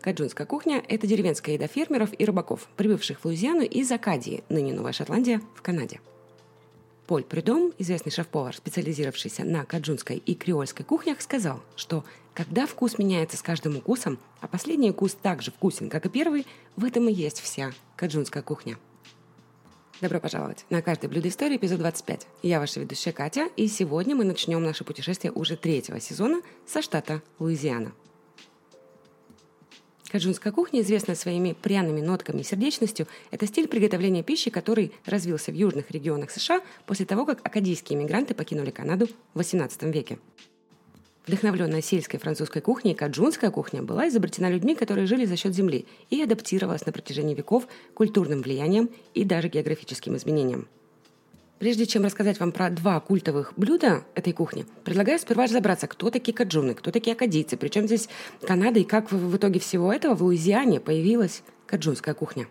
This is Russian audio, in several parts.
Каджунская кухня – это деревенская еда фермеров и рыбаков, прибывших в Луизиану из Акадии, ныне Новая Шотландия, в Канаде. Поль Прюдомм, известный шеф-повар, специализировавшийся на каджунской и креольской кухнях, сказал, что когда вкус меняется с каждым укусом, а последний укус так же вкусен, как и первый, в этом и есть вся каджунская кухня. Добро пожаловать на «Каждое блюдо истории», эпизод 25. Я ваша ведущая Катя, и сегодня мы начнем наше путешествие уже третьего сезона со штата Луизиана. Каджунская кухня, известная своими пряными нотками и сердечностью, это стиль приготовления пищи, который развился в южных регионах США после того, как акадийские мигранты покинули Канаду в XVIII веке. Вдохновленная сельской французской кухней, каджунская кухня была изобретена людьми, которые жили за счет земли, и адаптировалась на протяжении веков культурным влиянием и даже географическим изменениям. Прежде чем рассказать вам про два культовых блюда этой кухни, предлагаю сперва разобраться, кто такие каджуны, кто такие акадийцы, причем здесь Канада и как в итоге всего этого в Луизиане появилась каджунская кухня.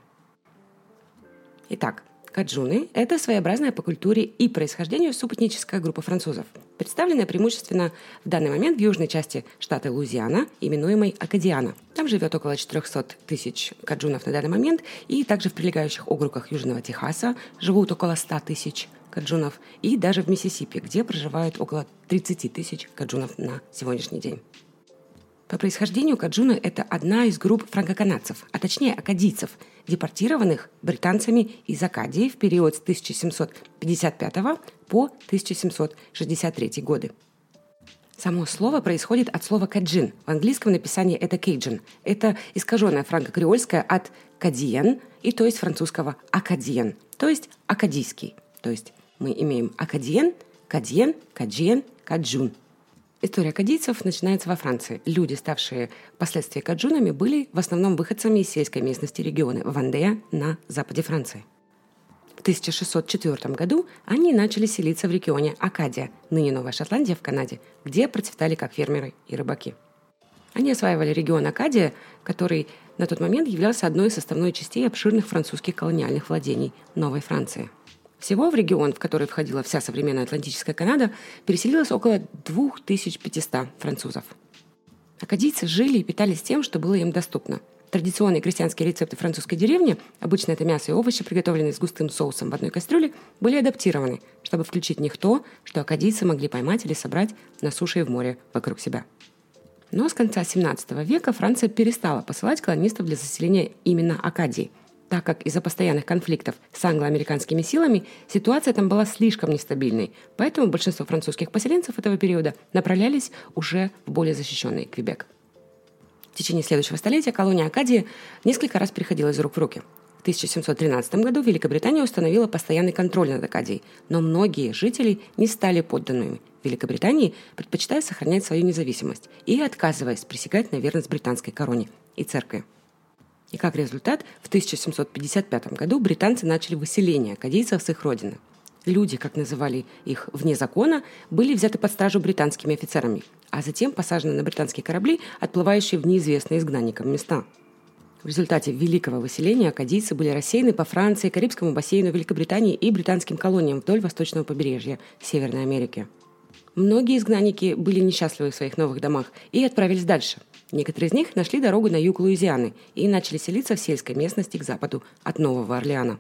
Итак, каджуны – это своеобразная по культуре и происхождению субэтническая группа французов, представленная преимущественно в данный момент в южной части штата Луизиана, именуемой Акадиана. Там живет около 400 тысяч каджунов на данный момент, и также в прилегающих округах Южного Техаса живут около 100 тысяч каджунов, и даже в Миссисипи, где проживают около 30 тысяч каджунов на сегодняшний день. По происхождению каджуны – это одна из групп франко-канадцев, а точнее акадийцев, депортированных британцами из Акадии в период с 1755 по 1763 годы. Само слово происходит от слова «каджин». В английском написании это «кейджин». Это искаженное франко-креольское от «кадиен», и то есть французского «акадиен», то есть «акадийский». То есть мы имеем «акадиен», «кадиен», «каджиен», «каджун». История кадийцев начинается во Франции. Люди, ставшие впоследствии каджунами, были в основном выходцами из сельской местности региона Вандея на западе Франции. В 1604 году они начали селиться в регионе Акадия, ныне Новая Шотландия в Канаде, где процветали как фермеры и рыбаки. Они осваивали регион Акадия, который на тот момент являлся одной из составной частей обширных французских колониальных владений Новой Франции. Всего в регион, в который входила вся современная Атлантическая Канада, переселилось около 2500 французов. Акадийцы жили и питались тем, что было им доступно. Традиционные крестьянские рецепты французской деревни, обычно это мясо и овощи, приготовленные с густым соусом в одной кастрюле, были адаптированы, чтобы включить в них то, что акадийцы могли поймать или собрать на суше и в море вокруг себя. Но с конца XVII века Франция перестала посылать колонистов для заселения именно Акадии, так как из-за постоянных конфликтов с англо-американскими силами ситуация там была слишком нестабильной, поэтому большинство французских поселенцев этого периода направлялись уже в более защищенный Квебек. В течение следующего столетия колония Акадии несколько раз переходила из рук в руки. В 1713 году Великобритания установила постоянный контроль над Акадией, но многие жители не стали подданными Великобритании, предпочитая сохранять свою независимость и отказываясь присягать на верность британской короне и церкви. И как результат, в 1755 году британцы начали выселение акадийцев с их родины. Люди, как называли их вне закона, были взяты под стражу британскими офицерами, а затем посажены на британские корабли, отплывающие в неизвестные изгнанникам места. В результате великого выселения акадийцы были рассеяны по Франции, Карибскому бассейну, Великобритании и британским колониям вдоль восточного побережья Северной Америки. Многие изгнанники были несчастливы в своих новых домах и отправились дальше. Некоторые из них нашли дорогу на юг Луизианы и начали селиться в сельской местности к западу от Нового Орлеана.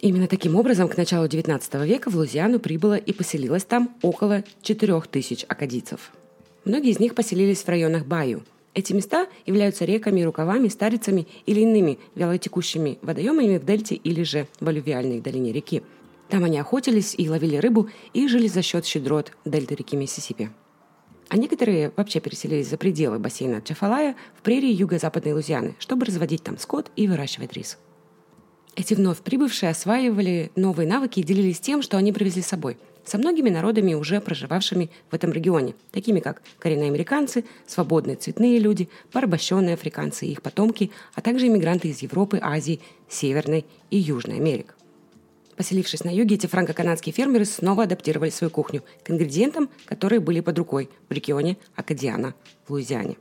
Именно таким образом к началу XIX века в Луизиану прибыло и поселилось там около 4000 акадийцев. Многие из них поселились в районах Баю. Эти места являются реками, рукавами, старицами или иными вялотекущими водоемами в дельте или же в аллювиальной долине реки. Там они охотились и ловили рыбу, и жили за счет щедрот дельты реки Миссисипи. А некоторые вообще переселились за пределы бассейна Джамбалайя в прерии юго-западной Луизианы, чтобы разводить там скот и выращивать рис. Эти вновь прибывшие осваивали новые навыки и делились тем, что они привезли с собой, со многими народами, уже проживавшими в этом регионе, такими как коренные американцы, свободные цветные люди, порабощенные африканцы и их потомки, а также иммигранты из Европы, Азии, Северной и Южной Америки. Поселившись на юге, эти франко-канадские фермеры снова адаптировали свою кухню к ингредиентам, которые были под рукой в регионе Акадиана в Луизиане.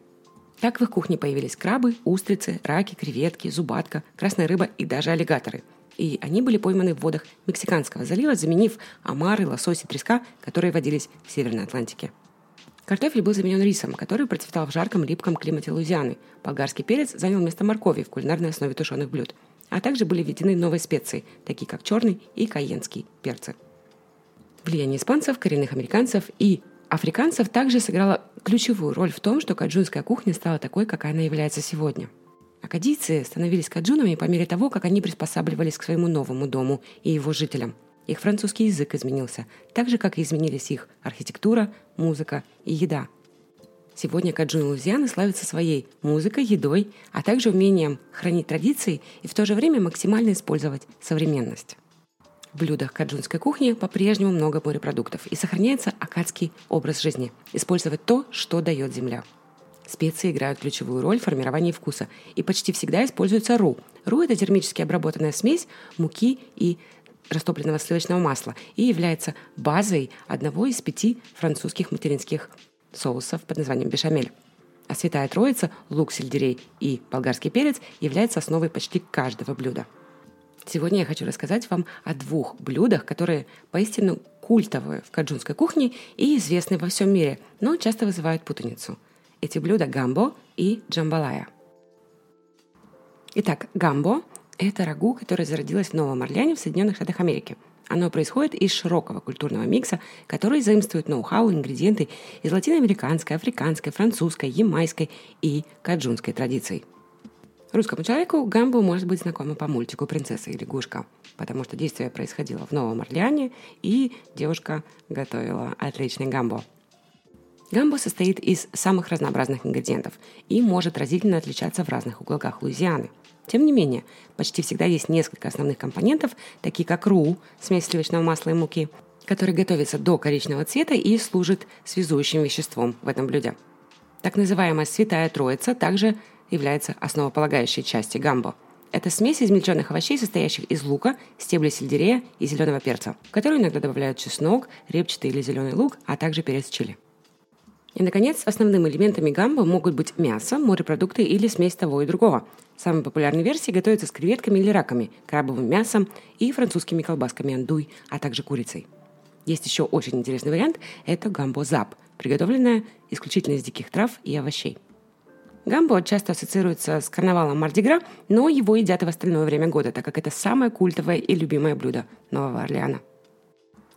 Так в их кухне появились крабы, устрицы, раки, креветки, зубатка, красная рыба и даже аллигаторы. И они были пойманы в водах Мексиканского залива, заменив омары, лосось и треска, которые водились в Северной Атлантике. Картофель был заменен рисом, который процветал в жарком липком климате Луизианы. Болгарский перец занял место моркови в кулинарной основе тушеных блюд. А также были введены новые специи, такие как черный и кайенский перцы. Влияние испанцев, коренных американцев и африканцев также сыграло ключевую роль в том, что каджунская кухня стала такой, какая она является сегодня. Акадийцы становились каджунами по мере того, как они приспосабливались к своему новому дому и его жителям. Их французский язык изменился, так же, как и изменились их архитектура, музыка и еда. Сегодня каджуны Луизианы славятся своей музыкой, едой, а также умением хранить традиции и в то же время максимально использовать современность. В блюдах каджунской кухни по-прежнему много морепродуктов и сохраняется акадский образ жизни – использовать то, что дает земля. Специи играют ключевую роль в формировании вкуса и почти всегда используется ру. Ру – это термически обработанная смесь муки и растопленного сливочного масла и является базой одного из 5 французских материнских соусов под названием бешамель. А святая троица, лук, сельдерей и болгарский перец является основой почти каждого блюда. Сегодня я хочу рассказать вам о 2 блюдах, которые поистину культовые в каджунской кухне и известны во всем мире, но часто вызывают путаницу. Эти блюда – гамбо и джамбалайя. Итак, гамбо – это рагу, которое зародилось в Новом Орлеане в Соединенных Штатах Америки. Оно происходит из широкого культурного микса, который заимствует ноу-хау и ингредиенты из латиноамериканской, африканской, французской, ямайской и каджунской традиций. Русскому человеку гамбо может быть знакомо по мультику «Принцесса и лягушка», потому что действие происходило в Новом Орлеане, и девушка готовила отличный гамбо. Гамбо состоит из самых разнообразных ингредиентов и может разительно отличаться в разных уголках Луизианы. Тем не менее, почти всегда есть несколько основных компонентов, такие как ру, смесь сливочного масла и муки, который готовится до коричневого цвета и служит связующим веществом в этом блюде. Так называемая «святая троица» также является основополагающей частью гамбо. Это смесь измельченных овощей, состоящих из лука, стеблей сельдерея и зеленого перца, в которую иногда добавляют чеснок, репчатый или зеленый лук, а также перец чили. И, наконец, основными элементами гамбо могут быть мясо, морепродукты или смесь того и другого. Самые популярные версии готовятся с креветками или раками, крабовым мясом и французскими колбасками андуй, а также курицей. Есть еще очень интересный вариант – это гамбо-зап, приготовленное исключительно из диких трав и овощей. Гамбо часто ассоциируется с карнавалом Марди Гра, но его едят и в остальное время года, так как это самое культовое и любимое блюдо Нового Орлеана.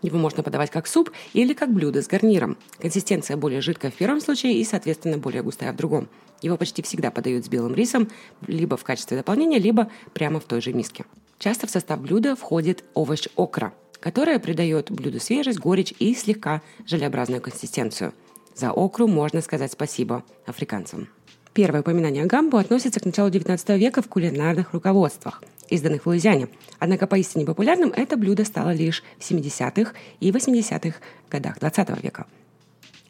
Его можно подавать как суп или как блюдо с гарниром. Консистенция более жидкая в первом случае и, соответственно, более густая в другом. Его почти всегда подают с белым рисом, либо в качестве дополнения, либо прямо в той же миске. Часто в состав блюда входит овощ окра, которая придает блюду свежесть, горечь и слегка желеобразную консистенцию. За окру можно сказать спасибо африканцам. Первое упоминание о гамбо относится к началу XIX века в кулинарных руководствах, изданных в Луизиане. Однако поистине популярным это блюдо стало лишь в 70-х и 80-х годах XX века.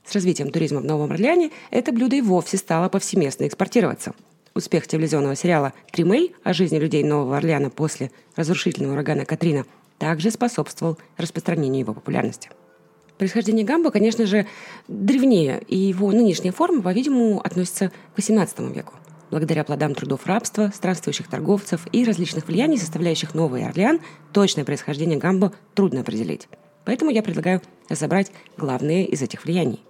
С развитием туризма в Новом Орлеане это блюдо и вовсе стало повсеместно экспортироваться. Успех телевизионного сериала «Тримей» о жизни людей Нового Орлеана после разрушительного урагана Катрина также способствовал распространению его популярности. Происхождение гамбо, конечно же, древнее, и его нынешняя форма, по-видимому, относится к XVIII веку. Благодаря плодам трудов рабства, странствующих торговцев и различных влияний, составляющих Новый Орлеан, точное происхождение гамбо трудно определить. Поэтому я предлагаю разобрать главные из этих влияний.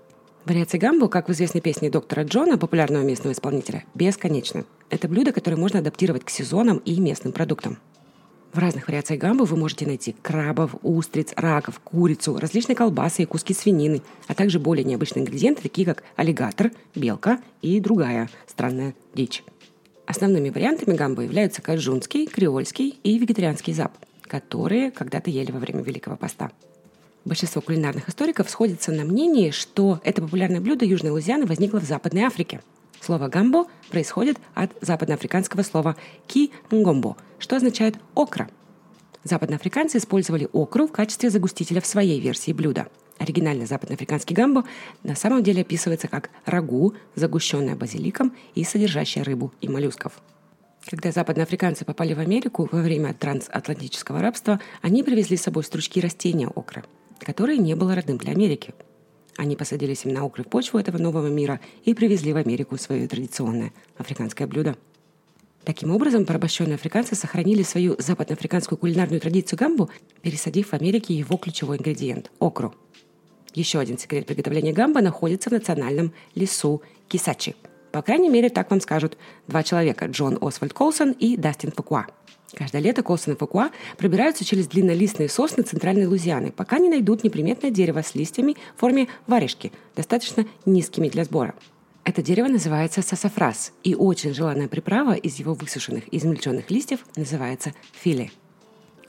Вариации гамбо, как в известной песне доктора Джона, популярного местного исполнителя, бесконечны. Это блюдо, которое можно адаптировать к сезонам и местным продуктам. В разных вариациях гамбо вы можете найти крабов, устриц, раков, курицу, различные колбасы и куски свинины, а также более необычные ингредиенты, такие как аллигатор, белка и другая странная дичь. Основными вариантами гамбо являются каджунский, креольский и вегетарианский зап, которые когда-то ели во время Великого поста. Большинство кулинарных историков сходятся на мнении, что это популярное блюдо Южной Луизианы возникло в Западной Африке. Слово «гамбо» происходит от западноафриканского слова «ки-нгомбо», что означает «окра». Западноафриканцы использовали окру в качестве загустителя в своей версии блюда. Оригинальный западноафриканский гамбо на самом деле описывается как рагу, загущенное базиликом и содержащее рыбу и моллюсков. Когда западноафриканцы попали в Америку во время трансатлантического рабства, они привезли с собой стручки растения окры, которое не было родным для Америки. Они посадили семена окры в почву этого нового мира и привезли в Америку свое традиционное африканское блюдо. Таким образом, порабощенные африканцы сохранили свою западноафриканскую кулинарную традицию гамбо, пересадив в Америке его ключевой ингредиент – окру. Еще один секрет приготовления гамбо находится в национальном лесу Кисачи. По крайней мере, так вам скажут два человека – Джон Освальд Кольсон и Дастин Пакуа. Каждое лето Колсон и Пакуа пробираются через длиннолистные сосны центральной Луизианы, пока не найдут неприметное дерево с листьями в форме варежки, достаточно низкими для сбора. Это дерево называется сасафрас, и очень желанная приправа из его высушенных и измельченных листьев называется филе.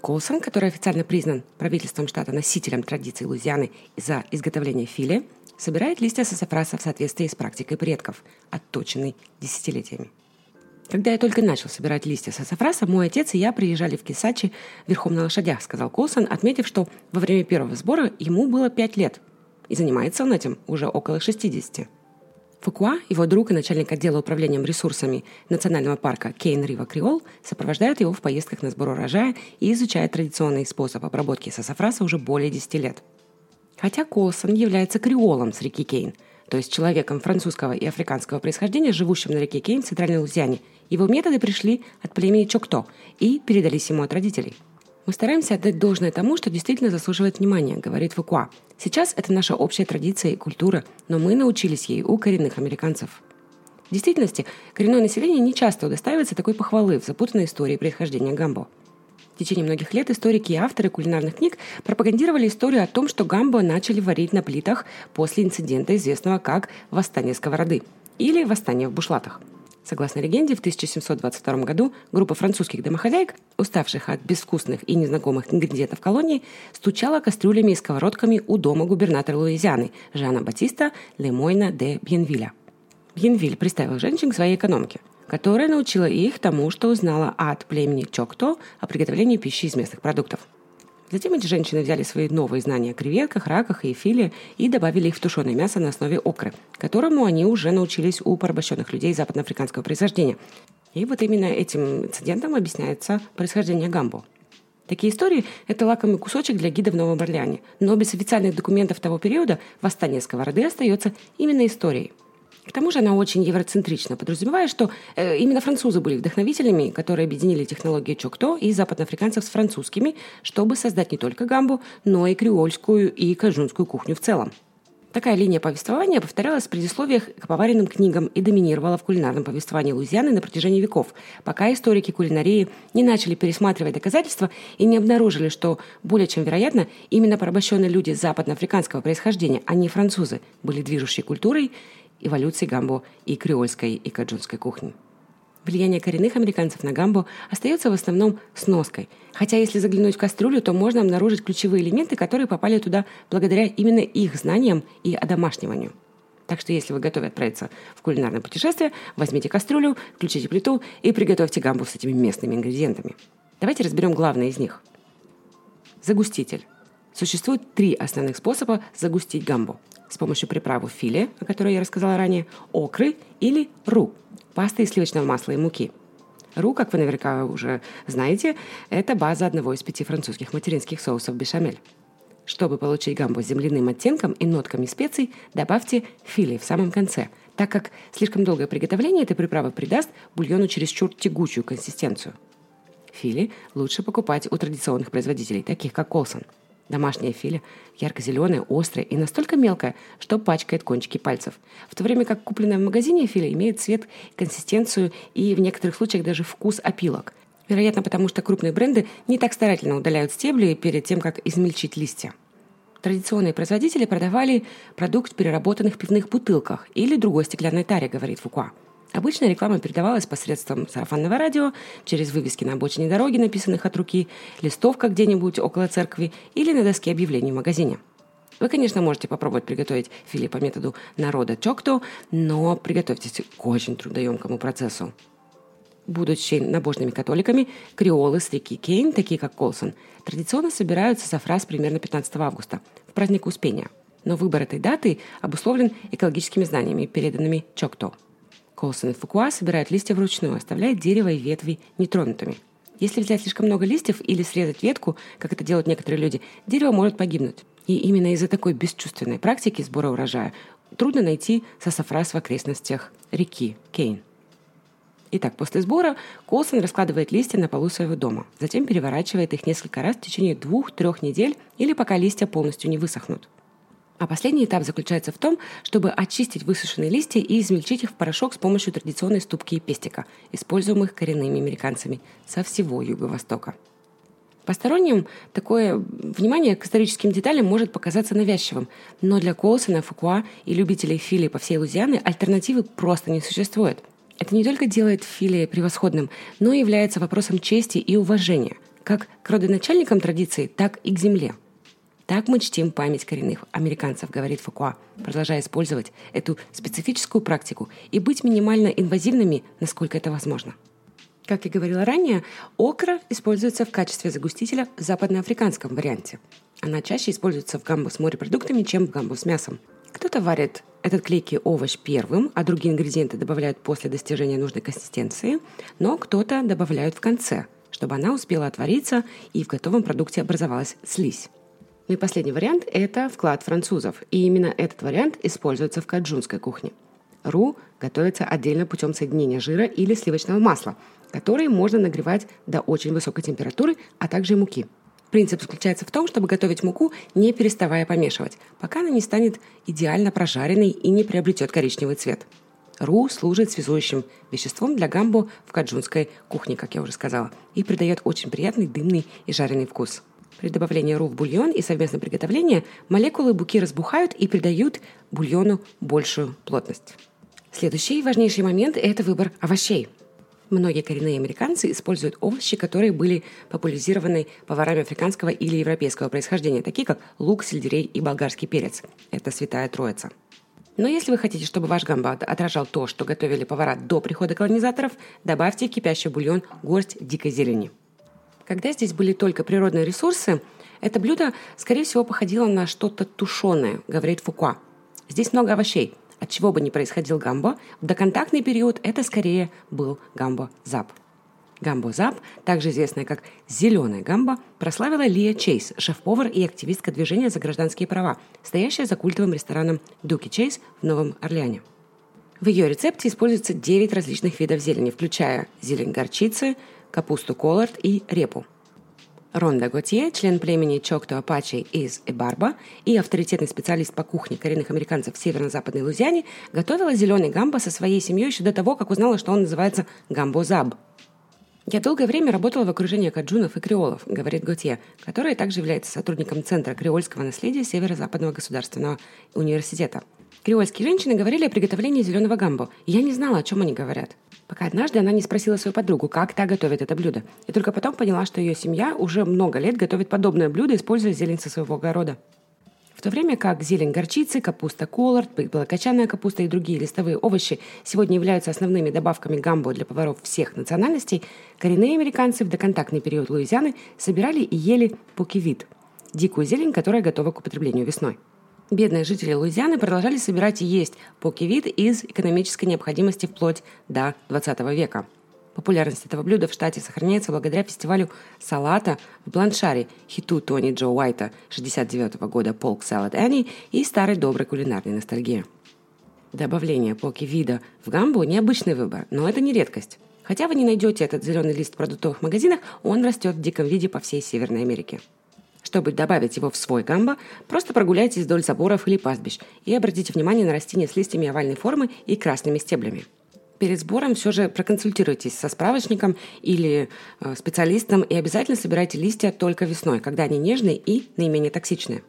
Колсон, который официально признан правительством штата носителем традиций Луизианы за изготовление филе, собирает листья сасафраса в соответствии с практикой предков, отточенной десятилетиями. «Когда я только начал собирать листья сасафраса, мой отец и я приезжали в Кисачи верхом на лошадях», — сказал Колсон, отметив, что во время первого сбора ему было 5 лет, и занимается он этим уже около 60. Фукуа, его друг и начальник отдела управления ресурсами национального парка Кейн-Рива Креол, сопровождает его в поездках на сбор урожая и изучает традиционный способ обработки сасафраса уже более 10 лет. Хотя Колсон является креолом с реки Кейн, то есть человеком французского и африканского происхождения, живущим на реке Кейн в центральной Луизиане. Его методы пришли от племени Чокто и передались ему от родителей. «Мы стараемся отдать должное тому, что действительно заслуживает внимания», — говорит Фукуа. «Сейчас это наша общая традиция и культура, но мы научились ей у коренных американцев». В действительности, коренное население нечасто удостаивается такой похвалы в запутанной истории происхождения гамбо. В течение многих лет историки и авторы кулинарных книг пропагандировали историю о том, что гамбо начали варить на плитах после инцидента, известного как «Восстание сковороды» или «Восстание в бушлатах». Согласно легенде, в 1722 году группа французских домохозяек, уставших от безвкусных и незнакомых ингредиентов колонии, стучала кастрюлями и сковородками у дома губернатора Луизианы Жана Батиста Ле Мойна де Бьенвилля. Бьенвиль приставил женщин к своей экономике, которая научила их тому, что узнала от племени Чокто о приготовлении пищи из местных продуктов. Затем эти женщины взяли свои новые знания о креветках, раках и филе и добавили их в тушеное мясо на основе окры, которому они уже научились у порабощенных людей западноафриканского происхождения. И вот именно этим инцидентом объясняется происхождение гамбо. Такие истории – это лакомый кусочек для гида в Новом Орлеане, но без официальных документов того периода «Восстание сковороды» остается именно историей. К тому же она очень евроцентрична, подразумевая, что именно французы были вдохновителями, которые объединили технологии Чокто и западноафриканцев с французскими, чтобы создать не только гамбо, но и креольскую и каджунскую кухню в целом. Такая линия повествования повторялась в предисловиях к поваренным книгам и доминировала в кулинарном повествовании Луизианы на протяжении веков, пока историки кулинарии не начали пересматривать доказательства и не обнаружили, что, более чем вероятно, именно порабощенные люди западноафриканского происхождения, а не французы, были движущей культурой, эволюции гамбо и креольской и каджунской кухни. Влияние коренных американцев на гамбо остается в основном сноской, хотя если заглянуть в кастрюлю, то можно обнаружить ключевые элементы, которые попали туда благодаря именно их знаниям и одомашниванию. Так что если вы готовы отправиться в кулинарное путешествие, возьмите кастрюлю, включите плиту и приготовьте гамбо с этими местными ингредиентами. Давайте разберем главное из них. Загуститель. Существует 3 основных способа загустить гамбо. С помощью приправы филе, о которой я рассказала ранее, окры или ру, пасты из сливочного масла и муки. Ру, как вы наверняка уже знаете, это база одного из 5 французских материнских соусов бешамель. Чтобы получить гамбо с земляным оттенком и нотками специй, добавьте филе в самом конце, так как слишком долгое приготовление этой приправы придаст бульону чересчур тягучую консистенцию. Филе лучше покупать у традиционных производителей, таких как Колсон. Домашнее филе ярко-зеленое, острое и настолько мелкое, что пачкает кончики пальцев, в то время как купленное в магазине филе имеет цвет, консистенцию и в некоторых случаях даже вкус опилок. Вероятно, потому что крупные бренды не так старательно удаляют стебли перед тем, как измельчить листья. Традиционные производители продавали продукт в переработанных пивных бутылках или другой стеклянной таре, говорит Фукуа. Обычно реклама передавалась посредством сарафанного радио, через вывески на обочине дороги, написанных от руки, листовка где-нибудь около церкви или на доске объявлений в магазине. Вы, конечно, можете попробовать приготовить филе по методу народа Чокто, но приготовьтесь к очень трудоемкому процессу. Будучи набожными католиками, креолы с реки Кейн, такие как Колсон, традиционно собирают сасафрас примерно 15 августа, в праздник Успения. Но выбор этой даты обусловлен экологическими знаниями, переданными Чокто. Колсон и Фукуа собирают листья вручную, оставляя дерево и ветви нетронутыми. Если взять слишком много листьев или срезать ветку, как это делают некоторые люди, дерево может погибнуть. И именно из-за такой бесчувственной практики сбора урожая трудно найти сасафрас в окрестностях реки Кейн. Итак, после сбора Колсон раскладывает листья на полу своего дома, затем переворачивает их несколько раз в течение 2-3 недель или пока листья полностью не высохнут. А последний этап заключается в том, чтобы очистить высушенные листья и измельчить их в порошок с помощью традиционной ступки и пестика, используемых коренными американцами со всего Юго-Востока. Посторонним такое внимание к историческим деталям может показаться навязчивым, но для Колсона, Факуа и любителей филе по всей Луизиане альтернативы просто не существует. Это не только делает филе превосходным, но и является вопросом чести и уважения, как к родоначальникам традиции, так и к земле. «Так мы чтим память коренных американцев», — говорит Факуа, продолжая использовать эту специфическую практику и быть минимально инвазивными, насколько это возможно. Как я говорила ранее, окра используется в качестве загустителя в западноафриканском варианте. Она чаще используется в гамбо с морепродуктами, чем в гамбо с мясом. Кто-то варит этот клейкий овощ первым, а другие ингредиенты добавляют после достижения нужной консистенции, но кто-то добавляет в конце, чтобы она успела отвариться и в готовом продукте образовалась слизь. Ну и последний вариант – это вклад французов. И именно этот вариант используется в каджунской кухне. Ру готовится отдельно путем соединения жира или сливочного масла, которые можно нагревать до очень высокой температуры, а также и муки. Принцип заключается в том, чтобы готовить муку, не переставая помешивать, пока она не станет идеально прожаренной и не приобретет коричневый цвет. Ру служит связующим веществом для гамбо в каджунской кухне, как я уже сказала, и придает очень приятный дымный и жареный вкус. При добавлении ру в бульон и совместном приготовлении молекулы буки разбухают и придают бульону большую плотность. Следующий важнейший момент – это выбор овощей. Многие коренные американцы используют овощи, которые были популяризированы поварами африканского или европейского происхождения, такие как лук, сельдерей и болгарский перец. Это святая троица. Но если вы хотите, чтобы ваш гамбо отражал то, что готовили повара до прихода колонизаторов, добавьте в кипящий бульон горсть дикой зелени. Когда здесь были только природные ресурсы, это блюдо, скорее всего, походило на что-то тушеное, говорит Факуа. Здесь много овощей. От чего бы ни происходил гамбо, в доконтактный период это скорее был гамбо-зап. Гамбо-зап, также известная как «зеленая гамбо», прославила Лия Чейз, шеф-повар и активистка движения за гражданские права, стоящая за культовым рестораном «Дуки Чейз» в Новом Орлеане. В ее рецепте используется 9 различных видов зелени, включая зелень горчицы, капусту колорд и репу. Ронда Готье, член племени Чокто-Апачи из Эбарба и авторитетный специалист по кухне коренных американцев в северо-западной Луизиане, готовила зеленый гамбо со своей семьей еще до того, как узнала, что он называется гамбо-заб. «Я долгое время работала в окружении каджунов и креолов», — говорит Готье, которая также является сотрудником Центра Креольского наследия Северо-Западного государственного университета. Креольские женщины говорили о приготовлении зеленого гамбо, и я не знала, о чем они говорят. Пока однажды она не спросила свою подругу, как та готовит это блюдо, и только потом поняла, что ее семья уже много лет готовит подобное блюдо, используя зелень со своего огорода. В то время как зелень горчицы, капуста колорд, белокочанная капуста и другие листовые овощи сегодня являются основными добавками гамбо для поваров всех национальностей, коренные американцы в доконтактный период Луизианы собирали и ели пукивит – дикую зелень, которая готова к употреблению весной. Бедные жители Луизианы продолжали собирать и есть покивит из экономической необходимости вплоть до XX века. Популярность этого блюда в штате сохраняется благодаря фестивалю салата в Бланшаре, хиту Тони Джо Уайта 1969 года «Полк Салат Энни» и старой доброй кулинарной ностальгии. Добавление покивида в гамбо – необычный выбор, но это не редкость. Хотя вы не найдете этот зеленый лист в продуктовых магазинах, он растет в диком виде по всей Северной Америке. Чтобы добавить его в свой гамбо, просто прогуляйтесь вдоль заборов или пастбищ и обратите внимание на растения с листьями овальной формы и красными стеблями. Перед сбором все же проконсультируйтесь со справочником или специалистом и обязательно собирайте листья только весной, когда они нежные и наименее токсичные.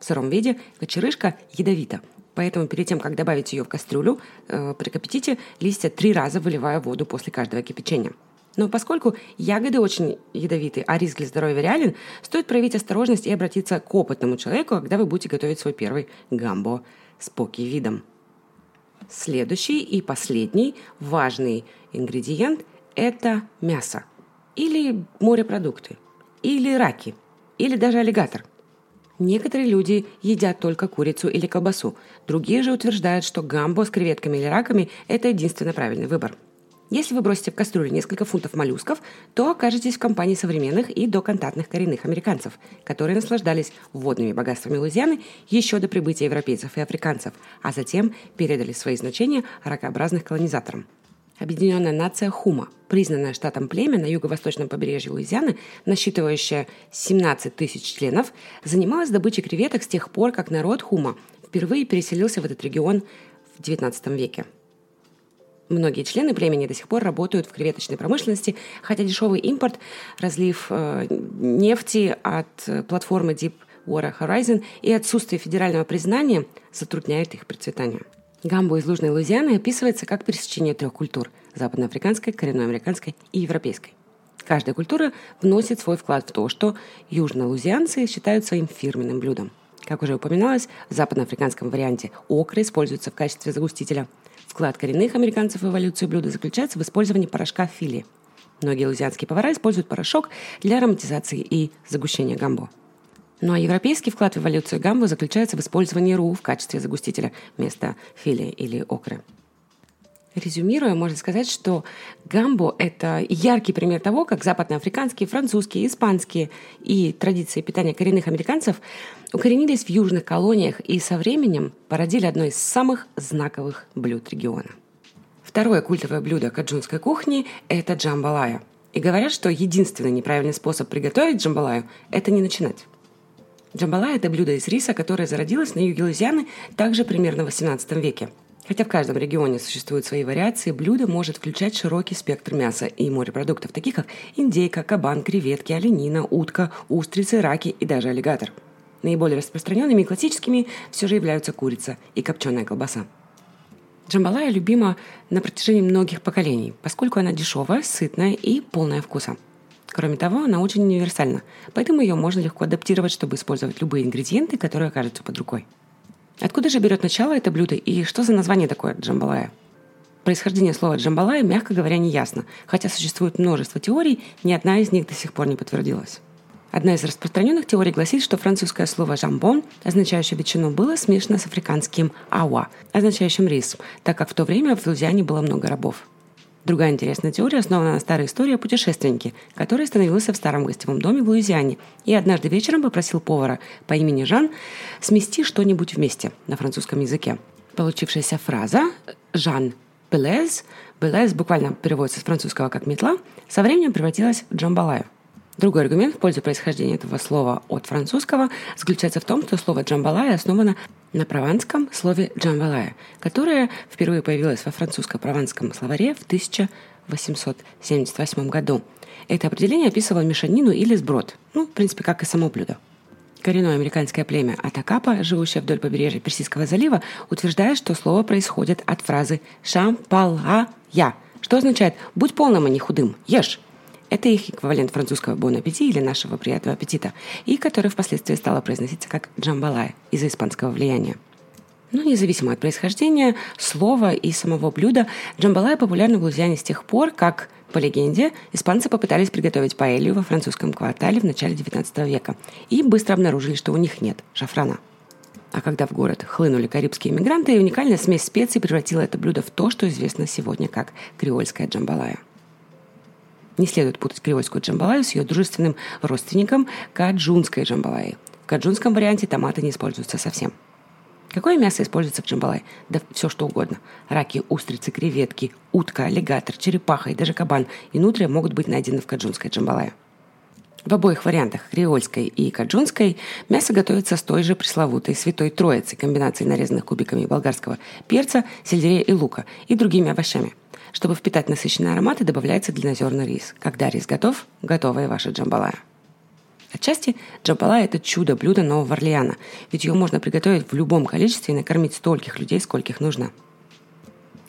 В сыром виде кочерышка ядовита, поэтому перед тем, как добавить ее в кастрюлю, прокипятите листья 3 раза, выливая воду после каждого кипячения. Но поскольку ягоды очень ядовиты, а риск для здоровья реален, стоит проявить осторожность и обратиться к опытному человеку, когда вы будете готовить свой первый гамбо с покивидом. Следующий и последний важный ингредиент – это мясо, или морепродукты, или раки, или даже аллигатор. Некоторые люди едят только курицу или колбасу, другие же утверждают, что гамбо с креветками или раками – это единственно правильный выбор. Если вы бросите в кастрюлю несколько фунтов моллюсков, то окажетесь в компании современных и доконтактных коренных американцев, которые наслаждались водными богатствами Луизианы еще до прибытия европейцев и африканцев, а затем передали свои значения ракообразных колонизаторам. Объединенная нация Хума, признанное штатом племя на юго-восточном побережье Луизианы, насчитывающее 17 тысяч членов, занималось добычей креветок с тех пор, как народ Хума впервые переселился в этот регион в XIX веке. Многие члены племени до сих пор работают в креветочной промышленности, хотя дешевый импорт, разлив нефти от платформы Deepwater Horizon и отсутствие федерального признания затрудняет их процветание. Гамбо из Южной Луизианы описывается как пересечение трех культур – западноафриканской, коренноамериканской и европейской. Каждая культура вносит свой вклад в то, что южно-луизианцы считают своим фирменным блюдом. Как уже упоминалось, в западноафриканском варианте окра используется в качестве загустителя. Вклад коренных американцев в эволюцию блюда заключается в использовании порошка фили. Многие луизианские повара используют порошок для ароматизации и загущения гамбо. Ну а европейский вклад в эволюцию гамбо заключается в использовании ру в качестве загустителя вместо филе или окры. Резюмируя, можно сказать, что гамбо – это яркий пример того, как западноафриканские, французские, испанские и традиции питания коренных американцев укоренились в южных колониях и со временем породили одно из самых знаковых блюд региона. Второе культовое блюдо каджунской кухни – это джамбалайя. И говорят, что единственный неправильный способ приготовить джамбалайю – это не начинать. Джамбалайя – это блюдо из риса, которое зародилось на юге Луизианы также примерно в XVIII веке. Хотя в каждом регионе существуют свои вариации, блюдо может включать широкий спектр мяса и морепродуктов, таких как индейка, кабан, креветки, оленина, утка, устрицы, раки и даже аллигатор. Наиболее распространенными и классическими все же являются курица и копченая колбаса. Джамбалайя любима на протяжении многих поколений, поскольку она дешевая, сытная и полная вкуса. Кроме того, она очень универсальна, поэтому ее можно легко адаптировать, чтобы использовать любые ингредиенты, которые окажутся под рукой. Откуда же берет начало это блюдо и что за название такое джамбалайя? Происхождение слова джамбалайя, мягко говоря, не ясно, хотя существует множество теорий, ни одна из них до сих пор не подтвердилась. Одна из распространенных теорий гласит, что французское слово «жамбон», означающее ветчину, было смешано с африканским «ауа», означающим рис, так как в то время в Луизиане было много рабов. Другая интересная теория основана на старой истории о путешественнике, который остановился в старом гостевом доме в Луизиане и однажды вечером попросил повара по имени Жан смести что-нибудь вместе на французском языке. Получившаяся фраза «Жан Белез», «Белез» буквально переводится с французского как «метла», со временем превратилась в джамбалайю. Другой аргумент в пользу происхождения этого слова от французского заключается в том, что слово «джамбалайя» основано на прованском слове «джамбалайя», которое впервые появилось во французско-прованском словаре в 1878 году. Это определение описывало мешанину или сброд, в принципе, как и само блюдо. Коренное американское племя Атакапа, живущее вдоль побережья Персидского залива, утверждает, что слово происходит от фразы «шампалая», что означает «будь полным, а не худым, ешь». Это их эквивалент французского «бон аппетит» или «нашего приятного аппетита», и которое впоследствии стало произноситься как «джамбалайя» из-за испанского влияния. Но независимо от происхождения слова и самого блюда, джамбалайя популярна в Луизиане с тех пор, как, по легенде, испанцы попытались приготовить паэлью во французском квартале в начале XIX века и быстро обнаружили, что у них нет шафрана. А когда в город хлынули карибские мигранты, уникальная смесь специй превратила это блюдо в то, что известно сегодня как «креольская джамбалайя». Не следует путать креольскую джамбалайю с ее дружественным родственником каджунской джамбалайи. В каджунском варианте томаты не используются совсем. Какое мясо используется в джамбалайе? Да все что угодно. Раки, устрицы, креветки, утка, аллигатор, черепаха и даже кабан и нутрия могут быть найдены в каджунской джамбалайе. В обоих вариантах, креольской и каджунской, мясо готовится с той же пресловутой святой троицей, комбинацией нарезанных кубиками болгарского перца, сельдерея и лука и другими овощами. Чтобы впитать насыщенные ароматы, добавляется длиннозерный рис. Когда рис готов, готова и ваша джамбалайя. Отчасти джамбалайя – это чудо-блюдо Нового Орлеана, ведь ее можно приготовить в любом количестве и накормить стольких людей, скольких нужно.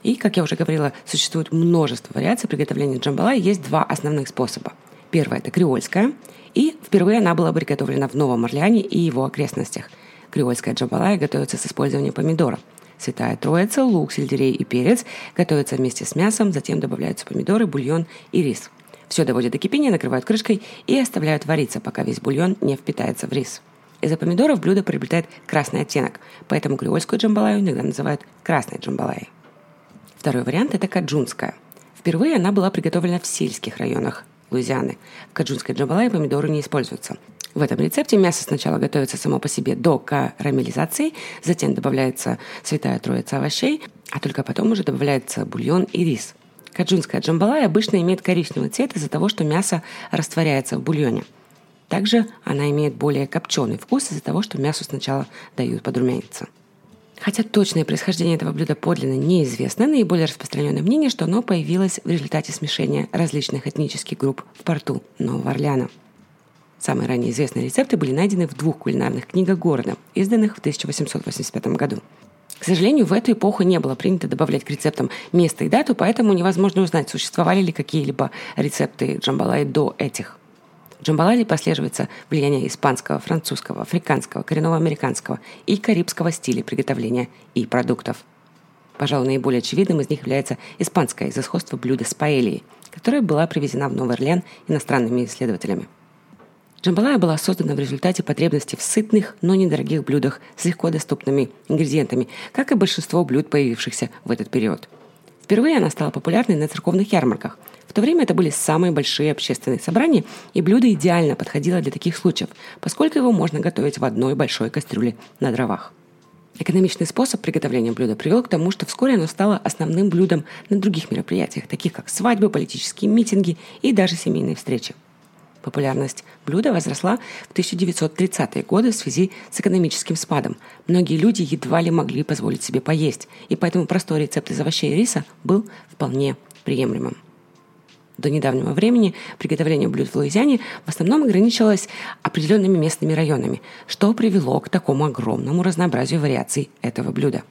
И, как я уже говорила, существует множество вариаций приготовления джамбалайи. Есть два основных способа. Первая – это креольская, и впервые она была приготовлена в Новом Орлеане и его окрестностях. Креольская джамбалайя готовится с использованием помидора. Святая троица, лук, сельдерей и перец готовятся вместе с мясом, затем добавляются помидоры, бульон и рис. Все доводят до кипения, накрывают крышкой и оставляют вариться, пока весь бульон не впитается в рис. Из-за помидоров блюдо приобретает красный оттенок, поэтому креольскую джамбалайю иногда называют красной джамбалайей. Второй вариант – это каджунская. Впервые она была приготовлена в сельских районах Луизианы. В каджунской джамбалайе помидоры не используются. В этом рецепте мясо сначала готовится само по себе до карамелизации, затем добавляется святая троица овощей, а только потом уже добавляется бульон и рис. Каджунская джамбалайя обычно имеет коричневый цвет из-за того, что мясо растворяется в бульоне. Также она имеет более копченый вкус из-за того, что мясу сначала дают подрумяниться. Хотя точное происхождение этого блюда подлинно неизвестно, наиболее распространенное мнение, что оно появилось в результате смешения различных этнических групп в порту Нового Орлеана. Самые ранее известные рецепты были найдены в 2 кулинарных книгах города, изданных в 1885 году. К сожалению, в эту эпоху не было принято добавлять к рецептам место и дату, поэтому невозможно узнать, существовали ли какие-либо рецепты джамбалайи до этих. В джамбалайе прослеживается влияние испанского, французского, африканского, коренноамериканского и карибского стиля приготовления и продуктов. Пожалуй, наиболее очевидным из них является испанское из исходства блюда с паэльей, которая была привезена в Новый Орлеан иностранными исследователями. Джамбалайя была создана в результате потребности в сытных, но недорогих блюдах с легко доступными ингредиентами, как и большинство блюд, появившихся в этот период. Впервые она стала популярной на церковных ярмарках. В то время это были самые большие общественные собрания, и блюдо идеально подходило для таких случаев, поскольку его можно готовить в одной большой кастрюле на дровах. Экономичный способ приготовления блюда привел к тому, что вскоре оно стало основным блюдом на других мероприятиях, таких как свадьбы, политические митинги и даже семейные встречи. Популярность блюда возросла в 1930-е годы в связи с экономическим спадом. Многие люди едва ли могли позволить себе поесть, и поэтому простой рецепт из овощей и риса был вполне приемлемым. До недавнего времени приготовление блюд в Луизиане в основном ограничивалось определенными местными районами, что привело к такому огромному разнообразию вариаций этого блюда.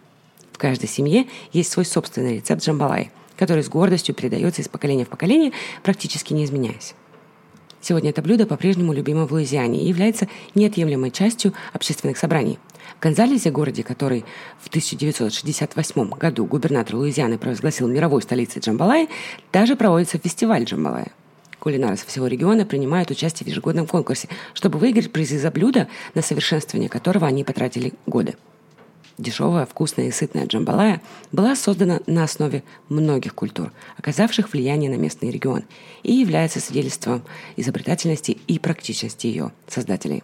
В каждой семье есть свой собственный рецепт джамбалайи, который с гордостью передается из поколения в поколение, практически не изменяясь. Сегодня это блюдо по-прежнему любимо в Луизиане и является неотъемлемой частью общественных собраний. В Гонсалесе, городе, который в 1968 году губернатор Луизианы провозгласил мировой столицей джамбалайи, даже проводится фестиваль джамбалайи. Кулинары со всего региона принимают участие в ежегодном конкурсе, чтобы выиграть призы за блюдо, на совершенствование которого они потратили годы. Дешевая, вкусная и сытная джамбалайя была создана на основе многих культур, оказавших влияние на местный регион, и является свидетельством изобретательности и практичности ее создателей.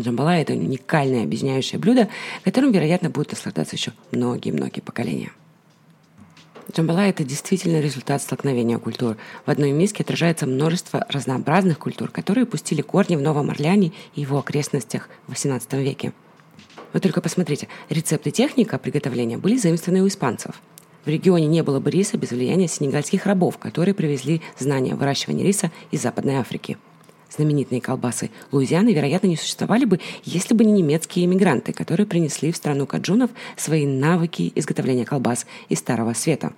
Джамбалайя – это уникальное объединяющее блюдо, которым, вероятно, будут наслаждаться еще многие-многие поколения. Джамбалайя – это действительно результат столкновения культур. В одной миске отражается множество разнообразных культур, которые пустили корни в Новом Орлеане и его окрестностях в XVIII веке. Вы только посмотрите, рецепты и техника приготовления были заимствованы у испанцев. В регионе не было бы риса без влияния сенегальских рабов, которые привезли знания выращивания риса из Западной Африки. Знаменитые колбасы Луизианы, вероятно, не существовали бы, если бы не немецкие эмигранты, которые принесли в страну каджунов свои навыки изготовления колбас из Старого Света.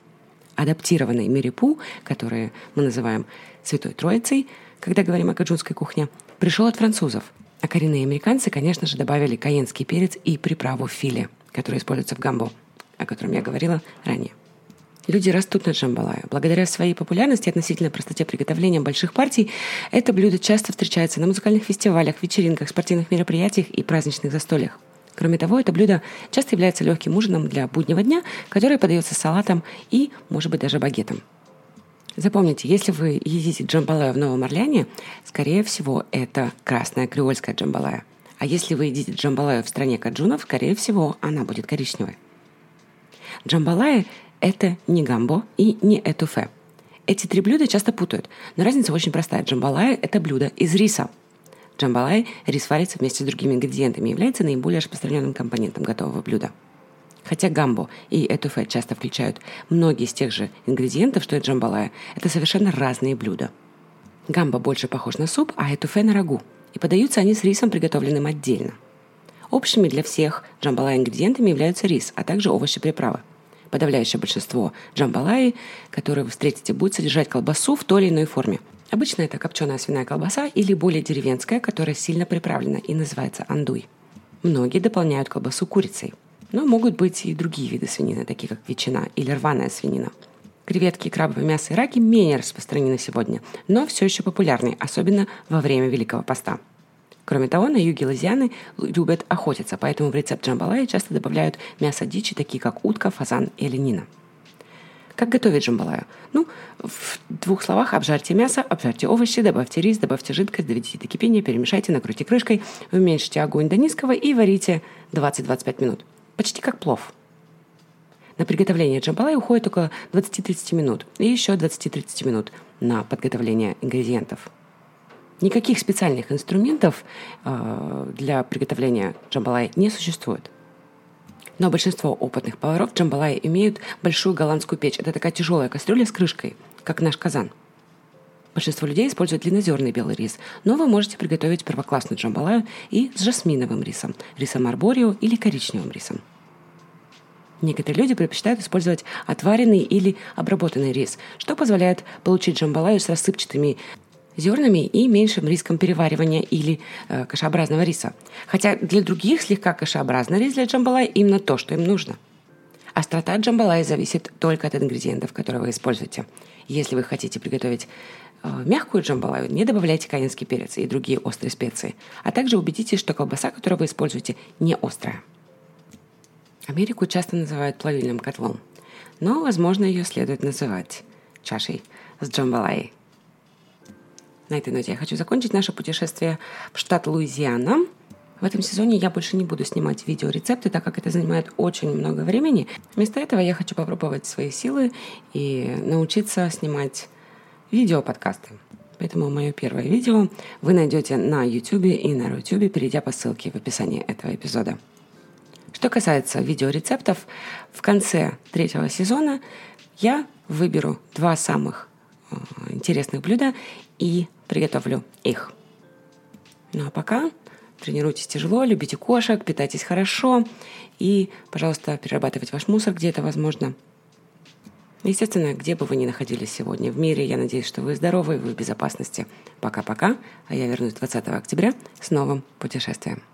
Адаптированные мерепу, которые мы называем «Святой Троицей», когда говорим о каджунской кухне, пришел от французов. А коренные американцы, конечно же, добавили каенский перец и приправу филе, которая используется в гамбо, о котором я говорила ранее. Люди растут на джамбалайю. Благодаря своей популярности и относительно простоте приготовления больших партий, это блюдо часто встречается на музыкальных фестивалях, вечеринках, спортивных мероприятиях и праздничных застольях. Кроме того, это блюдо часто является легким ужином для буднего дня, которое подается салатом и, может быть, даже багетом. Запомните, если вы едите джамбалайю в Новом Орлеане, скорее всего, это красная креольская джамбалайя. А если вы едите джамбалайю в стране каджунов, скорее всего, она будет коричневой. Джамбалайя – это не гамбо и не этуфе. Эти три блюда часто путают, но разница очень простая. Джамбалайя – это блюдо из риса. В джамбалайе рис варится вместе с другими ингредиентами и является наиболее распространенным компонентом готового блюда. Хотя гамбо и этуфе часто включают многие из тех же ингредиентов, что и джамбалайя, это совершенно разные блюда. Гамбо больше похож на суп, а этуфе на рагу, и подаются они с рисом, приготовленным отдельно. Общими для всех джамбалайя ингредиентами являются рис, а также овощи-приправы. Подавляющее большинство джамбалайи, которые вы встретите, будет содержать колбасу в той или иной форме. Обычно это копченая свиная колбаса или более деревенская, которая сильно приправлена и называется андуй. Многие дополняют колбасу курицей. Но могут быть и другие виды свинины, такие как ветчина или рваная свинина. Креветки, крабовое мясо и раки менее распространены сегодня, но все еще популярны, особенно во время Великого поста. Кроме того, на юге Луизианы любят охотиться, поэтому в рецепт джамбалайи часто добавляют мясо дичи, такие как утка, фазан и оленина. Как готовить джамбалайю? В 2 словах: обжарьте мясо, обжарьте овощи, добавьте рис, добавьте жидкость, доведите до кипения, перемешайте, накройте крышкой, уменьшите огонь до низкого и варите 20-25 минут. Почти как плов. На приготовление джамбалайи уходит около 20-30 минут и еще 20-30 минут на подготовление ингредиентов. Никаких специальных инструментов для приготовления джамбалайи не существует. Но большинство опытных поваров джамбалайи имеют большую голландскую печь. Это такая тяжелая кастрюля с крышкой, как наш казан. Большинство людей используют длиннозерный белый рис, но вы можете приготовить первоклассную джамбалайю и с жасминовым рисом, рисом арборио или коричневым рисом. Некоторые люди предпочитают использовать отваренный или обработанный рис, что позволяет получить джамбалайю с рассыпчатыми зернами и меньшим риском переваривания или кашеобразного риса. Хотя для других слегка кашеобразный рис для джамбалайи именно то, что им нужно. Острота джамбалайи зависит только от ингредиентов, которые вы используете. Если вы хотите приготовить мягкую джамбалайю, не добавляйте каенский перец и другие острые специи. А также убедитесь, что колбаса, которую вы используете, не острая. Америку часто называют плавильным котлом, но, возможно, ее следует называть чашей с джамбалайей. На этой ноте я хочу закончить наше путешествие в штат Луизиана. В этом сезоне я больше не буду снимать видеорецепты, так как это занимает очень много времени. Вместо этого я хочу попробовать свои силы и научиться снимать видеоподкасты. Поэтому мое первое видео вы найдете на YouTube и на Рутюбе, перейдя по ссылке в описании этого эпизода. Что касается видеорецептов, в конце третьего сезона я выберу два самых интересных блюда и приготовлю их. Ну а пока тренируйтесь тяжело, любите кошек, питайтесь хорошо и, пожалуйста, перерабатывайте ваш мусор, где это возможно. Естественно, где бы вы ни находились сегодня в мире, я надеюсь, что вы здоровы и вы в безопасности. Пока-пока, а я вернусь 20 октября с новым путешествием.